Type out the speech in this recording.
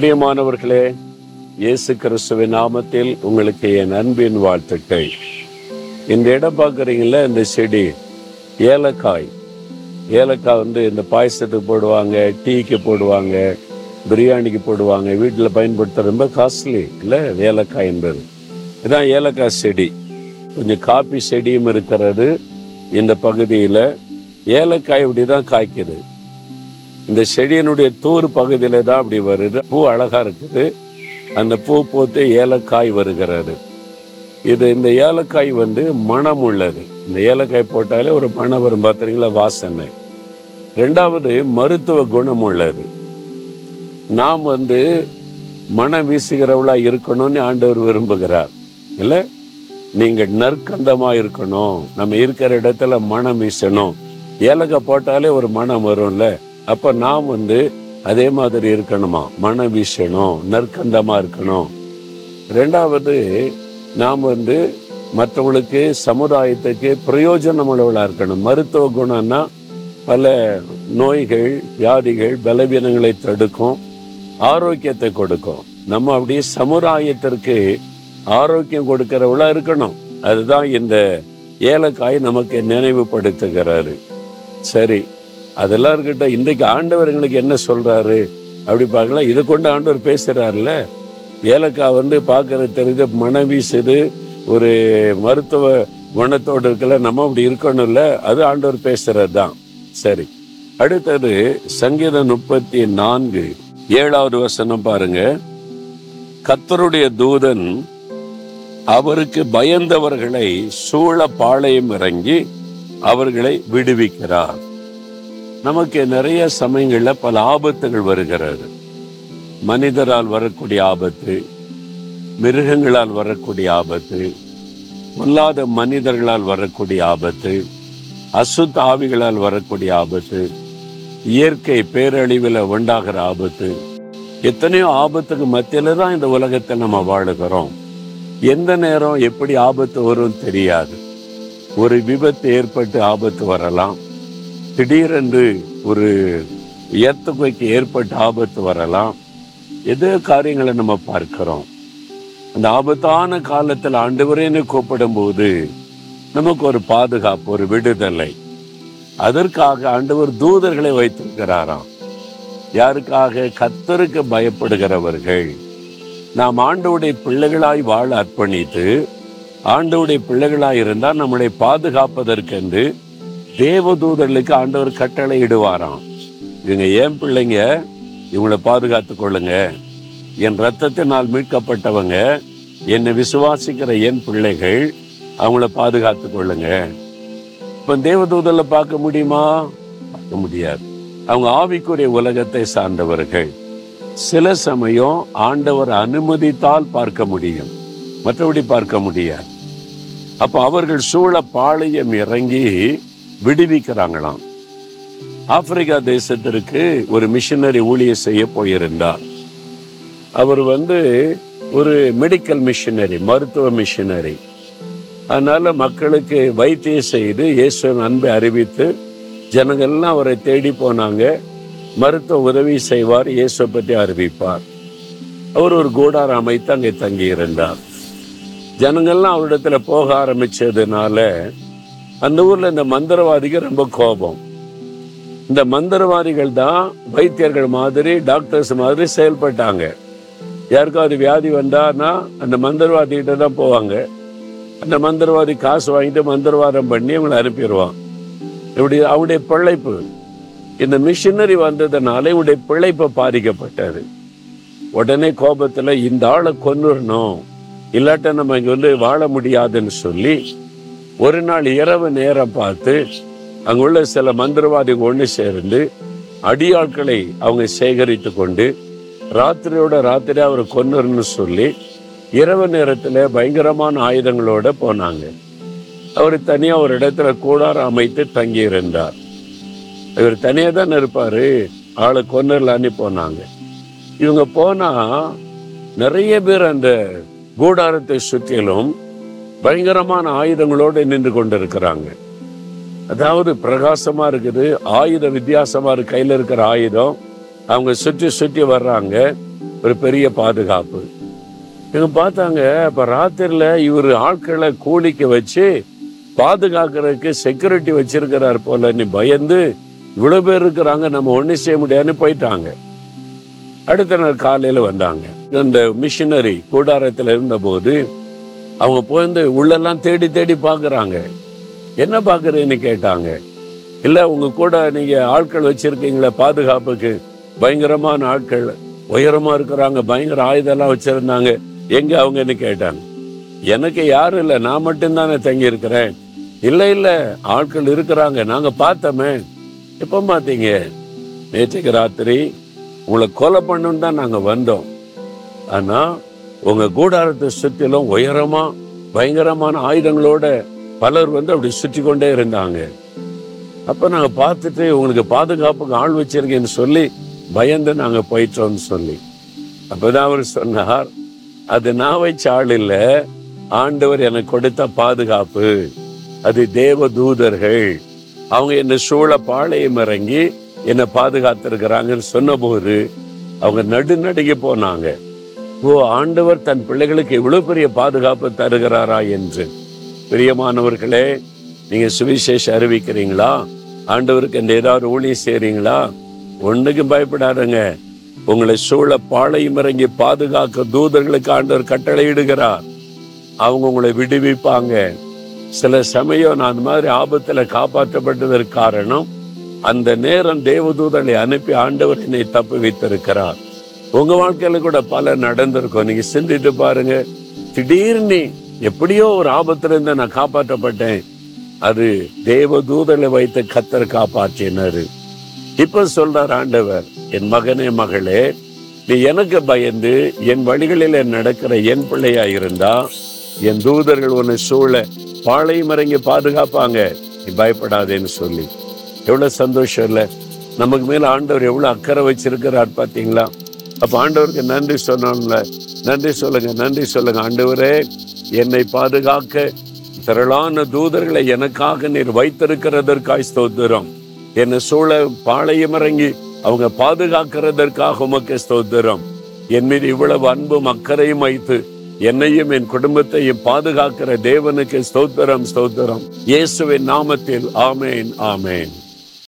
பிரியமானவர்களே, இயேசு கிறிஸ்துவின் நாமத்தில் உங்களுக்கு என் அன்பின் வாழ்த்துக்கள். இந்த இடம் பார்க்குறீங்கள, இந்த செடி ஏலக்காய். ஏலக்காய் வந்து இந்த பாயசத்துக்கு போடுவாங்க, டீக்கு போடுவாங்க, பிரியாணிக்கு போடுவாங்க, வீட்டில் பயன்படுத்த ரொம்ப காஸ்ட்லி இல்லை ஏலக்காய் என்பது. இதுதான் ஏலக்காய் செடி. கொஞ்சம் காப்பி செடியும் இருக்கிறது இந்த பகுதியில். ஏலக்காய் இப்படி தான் காய்க்குது. இந்த செடியினுடைய தூர் பகுதியில் தான் அப்படி வருது. பூ அழகாக இருக்குது. அந்த பூ பூத்து ஏலக்காய் வருகிறது. இந்த ஏலக்காய் வந்து மனம் உள்ளது. இந்த ஏலக்காய் போட்டாலே ஒரு மனம் வரும், பார்த்துறீங்களா, வாசனை. ரெண்டாவது மருத்துவ குணம் உள்ளது. நாம் வந்து மனம் வீசுகிறவளா இருக்கணும்னு ஆண்டவர் விரும்புகிறார் இல்லை. நீங்கள் நற்கந்தமாக இருக்கணும். நம்ம இருக்கிற இடத்துல மனம் வீசணும். ஏலக்காய் போட்டாலே ஒரு மனம் வரும்ல. அப்போ நாம் வந்து அதே மாதிரி இருக்கணுமா, மனம் வீசணும், நற்கந்தமாக இருக்கணும். ரெண்டாவது நாம் வந்து மற்றவங்களுக்கு, சமுதாயத்துக்கு பிரயோஜனம் உள்ளவளாக இருக்கணும். மருத்துவ குணம்னா பல நோய்கள், வியாதிகள், பலவீனங்களை தடுக்கும், ஆரோக்கியத்தை கொடுக்கும். நம்ம அப்படியே சமுதாயத்திற்கு ஆரோக்கியம் கொடுக்கிறவளாக இருக்கணும். அதுதான் இந்த ஏலக்காய் நமக்கு நினைவுபடுத்துகிறாரு. சரி, அதெல்லாம் இருக்கட்ட. இன்றைக்கு ஆண்டவர் எங்களுக்கு என்ன சொல்றாரு அப்படி பார்க்கலாம். இதை கொண்டு ஆண்டவர் பேசுறாருல. ஏலக்காய் வந்து பார்க்கறது தெரிஞ்ச மனைவி சிறு ஒரு மருத்துவ குணத்தோடு இருக்கல. நம்ம அப்படி இருக்கணும்ல, அது ஆண்டவர் பேசுறது தான். சரி, அடுத்தது சங்கீதம் 34:7 பாருங்க. கர்த்தருடைய தூதன் அவருக்கு பயந்தவர்களை சூழ பாளையம் இறங்கி அவர்களை விடுவிக்கிறார். நமக்கு நிறைய சமயங்களில் பல ஆபத்துகள் வருகிறது. மனிதரால் வரக்கூடிய ஆபத்து, மிருகங்களால் வரக்கூடிய ஆபத்து, பொல்லாத மனிதர்களால் வரக்கூடிய ஆபத்து, அசுத்த ஆவிகளால் வரக்கூடிய ஆபத்து, இயற்கை பேரழிவில் உண்டாகிற ஆபத்து, எத்தனையோ ஆபத்துக்கு மத்தியில் தான் இந்த உலகத்தை நம்ம வாழுகிறோம். எந்த நேரம் எப்படி ஆபத்து வரும் தெரியாது. ஒரு விபத்து ஏற்பட்டு ஆபத்து வரலாம். திடீரென்று ஒரு ஏற்றுக்கைக்கு ஏற்பட்டு ஆபத்து வரலாம். எதோ காரியங்களை நம்ம பார்க்கிறோம். அந்த ஆபத்தான காலத்தில் ஆண்டவரேன்னு கூப்பிடும்போது நமக்கு ஒரு பாதுகாப்பு, ஒரு விடுதலை. அதற்காக ஆண்டவர் தூதர்களை வைத்திருக்கிறாராம். யாருக்காக? கர்த்தருக்கு பயப்படுகிறவர்கள். நாம் ஆண்டவருடைய பிள்ளைகளாய் வாழ அர்ப்பணித்து ஆண்டவருடைய பிள்ளைகளாய் இருந்தால் நம்மளை பாதுகாப்பதற்கென்று தேவதூதர்களுக்கு ஆண்டவர் கட்டளை இடுவாராம். இவங்க ஏன் பிள்ளைங்க, இவங்களை பாதுகாத்து கொள்ளுங்க. என் ரத்தத்தினால் மீட்கப்பட்டவங்க, என்னை விசுவாசிக்கிற என் பிள்ளைகள், அவங்கள பாதுகாத்து கொள்ளுங்க. இப்போ தேவதூதர்களை பார்க்க முடியுமா? பார்க்க முடியாது. அவங்க ஆவிக்குரிய உலகத்தை சார்ந்தவர்கள். சில சமயம் ஆண்டவர் அனுமதித்தால் பார்க்க முடியும், மற்றபடி பார்க்க முடியாது. அப்போ அவர்கள் சூழ பாளையம் இறங்கி விடுவிக்கிறாங்களாம். ஆப்பிரிக்கா தேசத்திற்கு ஒரு மிஷினரி ஊழியர் செய்ய போயிருந்தார். அவர் வந்து ஒரு மெடிக்கல் மிஷினரி, மருத்துவ மிஷினரி. அதனால மக்களுக்கு வைத்தியம் செய்து இயேசுவின் அன்பை அறிவித்து ஜனங்கள்லாம் அவரை தேடி போனாங்க. மருத்துவ உதவி செய்வார், இயேசுவை பற்றி அறிவிப்பார். அவர் ஒரு கூடார அமைத்து அங்கே தங்கியிருந்தார். ஜனங்கள்லாம் அவரிடத்துல போக ஆரம்பிச்சதுனால அந்த ஊர்ல இந்த மந்திரவாதிகள் ரொம்ப கோபம். இந்த மந்திரவாதிகள் தான் வைத்தியர்கள் மாதிரி, டாக்டர்ஸ் மாதிரி செயல்பட்டாங்க. யாருக்காவது வியாதி வந்தான்னா அந்த மந்திரவாதிகிட்ட தான் போவாங்க. அந்த மந்திரவாதி காசு வாங்கிட்டு மந்திரவாதம் பண்ணி அவங்களை அனுப்பிடுவான். இப்படி அவருடைய பிழைப்பு, இந்த மிஷினரி வந்ததுனால இவருடைய பிழைப்பு பாதிக்கப்பட்டது. உடனே கோபத்துல இந்த ஆளை கொன்னுடணும், இல்லாட்ட நம்ம இங்க வந்து வாழ முடியாதுன்னு சொல்லி ஒரு நாள் இரவு நேரம் பார்த்து அங்குள்ள சில மந்திரவாதிகள் ஒன்று சேர்ந்து அடியாட்களை அவங்க சேகரித்து கொண்டு ராத்திரியோட ராத்திரி அவர் கொன்னுன்னு சொல்லி இரவு நேரத்தில் பயங்கரமான ஆயுதங்களோட போனாங்க. அவர் தனியாக ஒரு இடத்துல கூடார அமைத்து தங்கியிருந்தார். இவர் தனியாக தான் இருப்பார், ஆளை கொன்னர்லான்னு போனாங்க. இவங்க போனால் நிறைய பேர் அந்த கூடாரத்தை சுற்றிலும் பயங்கரமான ஆயுதங்களோடு நின்று கொண்டிருக்கிறாங்க. அதாவது பிரகாசமா இருக்குது, ஆயுதம் வித்தியாசமா இருக்கு. கையில் இருக்கிற ஆயுதம் அவங்க சுற்றி சுற்றி வர்றாங்க. ஒரு பெரிய பாதுகாப்பு. இவங்க பார்த்தாங்க, அப்போ ராத்திரில இவர் ஆட்களை கூலிக்கு வச்சு பாதுகாக்கிறதுக்கு செக்யூரிட்டி வச்சிருக்கிறார் போல, நீ பயந்து இவ்வளோ பேர் இருக்கிறாங்க நம்ம ஒன்றும் செய்ய முடியாதுன்னு போயிட்டாங்க. அடுத்த நாள் காலையில் வந்தாங்க. அந்த மிஷினரி கூடாரத்தில் இருந்தபோது அவங்க போயிருந்து உள்ளெல்லாம் தேடி தேடி பார்க்குறாங்க. என்ன பார்க்குறேன்னு கேட்டாங்க. இல்லை உங்க கூட நீங்கள் ஆட்கள் வச்சுருக்கீங்களே பாதுகாப்புக்கு, பயங்கரமான ஆட்கள், உயரமாக இருக்கிறாங்க, பயங்கர ஆயுதெல்லாம் வச்சுருந்தாங்க, எங்கே அவங்கன்னு கேட்டாங்க. எனக்கு யாரும் இல்லை, நான் மட்டும்தானே தங்கியிருக்கிறேன். இல்லை இல்லை ஆட்கள் இருக்கிறாங்க, நாங்கள் பார்த்தோமே. எப்போ பார்த்தீங்க? நேற்றுக்கு ராத்திரி உங்களை கொலை பண்ணணுன்னு தான் நாங்கள் வந்தோம். ஆனால் உங்கள் கூடாரத்தை சுற்றிலும் உயரமாக பயங்கரமான ஆயுதங்களோட பலர் வந்து அப்படி சுற்றி கொண்டே இருந்தாங்க. அப்போ நாங்கள் பார்த்துட்டு உங்களுக்கு பாதுகாப்புக்கு ஆள் வச்சிருக்கேன்னு சொல்லி பயந்து நாங்கள் போயிட்டோம்னு சொல்லி. அப்போதான் அவர் சொன்னார், அது நான் வச்ச ஆள் இல்லை, ஆண்டவர் எனக்கு கொடுத்த பாதுகாப்பு, அது தேவ தூதர்கள், அவங்க என்னை சூழ பாளையம் இறங்கி என்னை பாதுகாத்திருக்கிறாங்கன்னு சொன்னபோது அவங்க நடுநடுங்கி போனாங்க. ஓ, ஆண்டவர் தன் பிள்ளைகளுக்கு இவ்வளோ பெரிய பாதுகாப்பு தருகிறாரா என்று. பிரியமானவர்களே, நீங்கள் சுவிசேஷம் அறிவிக்கிறீங்களா? ஆண்டவருக்கு இந்த ஏதாவது ஊழியம் செய்கிறீங்களா? ஒன்றுக்கு பயப்படாதுங்க, உங்களை சூழ பாளையம் இறங்கி பாதுகாக்க தூதர்களுக்கு ஆண்டவர் கட்டளை இடுகிறார். அவங்க உங்களை விடுவிப்பாங்க. சில சமயம் நான் அந்த மாதிரி ஆபத்தில் காப்பாற்றப்பட்டதற்கு காரணம் அந்த நேரம் தேவதூதனை அனுப்பி ஆண்டவர் என்னை தப்பு வைத்திருக்கிறார். உங்க வாழ்க்கையில கூட பல நடந்திருக்கும். நீங்க சிந்திட்டு பாருங்க, திடீர்னு எப்படியோ ஒரு ஆபத்துல இருந்து நான் காப்பாற்றப்பட்டேன், அது தேவதூதனை வைத்து கத்தர் காப்பாற்றினாரு. இப்ப சொல்றார் ஆண்டவர், என் மகனே மகளே, நீ எனக்கு பயந்து என் வழிகளில நடக்கிற என் பிள்ளையா இருந்தா என் தூதர்கள் உன்னை சூழ பாளையம் இறங்கி பாதுகாப்பாங்க, நீ பயப்படாதேன்னு சொல்லி. எவ்வளவு சந்தோஷம் இல்லை? நமக்கு மேல ஆண்டவர் எவ்வளவு அக்கறை வச்சிருக்கிறார் பார்த்தீங்களா? அப்ப ஆண்டவருக்கு நன்றி சொன்னோம்ல, நன்றி சொல்லுங்க, நன்றி சொல்லுங்க. ஆண்டவரே, என்னை பாதுகாக்க திரளான தூதர்களை எனக்காக நீர் வைத்திருக்கிறதற்காய் ஸ்தோத்திரம். என்னை சூழ பாளையம் இறங்கி அவங்க பாதுகாக்கிறதற்காக உமக்கு ஸ்தோத்திரம். என் மீது இவ்வளவு அன்பும் அக்கறையும் வைத்து என்னையும் என் குடும்பத்தையும் பாதுகாக்கிற தேவனுக்கு ஸ்தோத்திரம், ஸ்தோத்திரம். இயேசுவின் நாமத்தில் ஆமேன், ஆமேன்.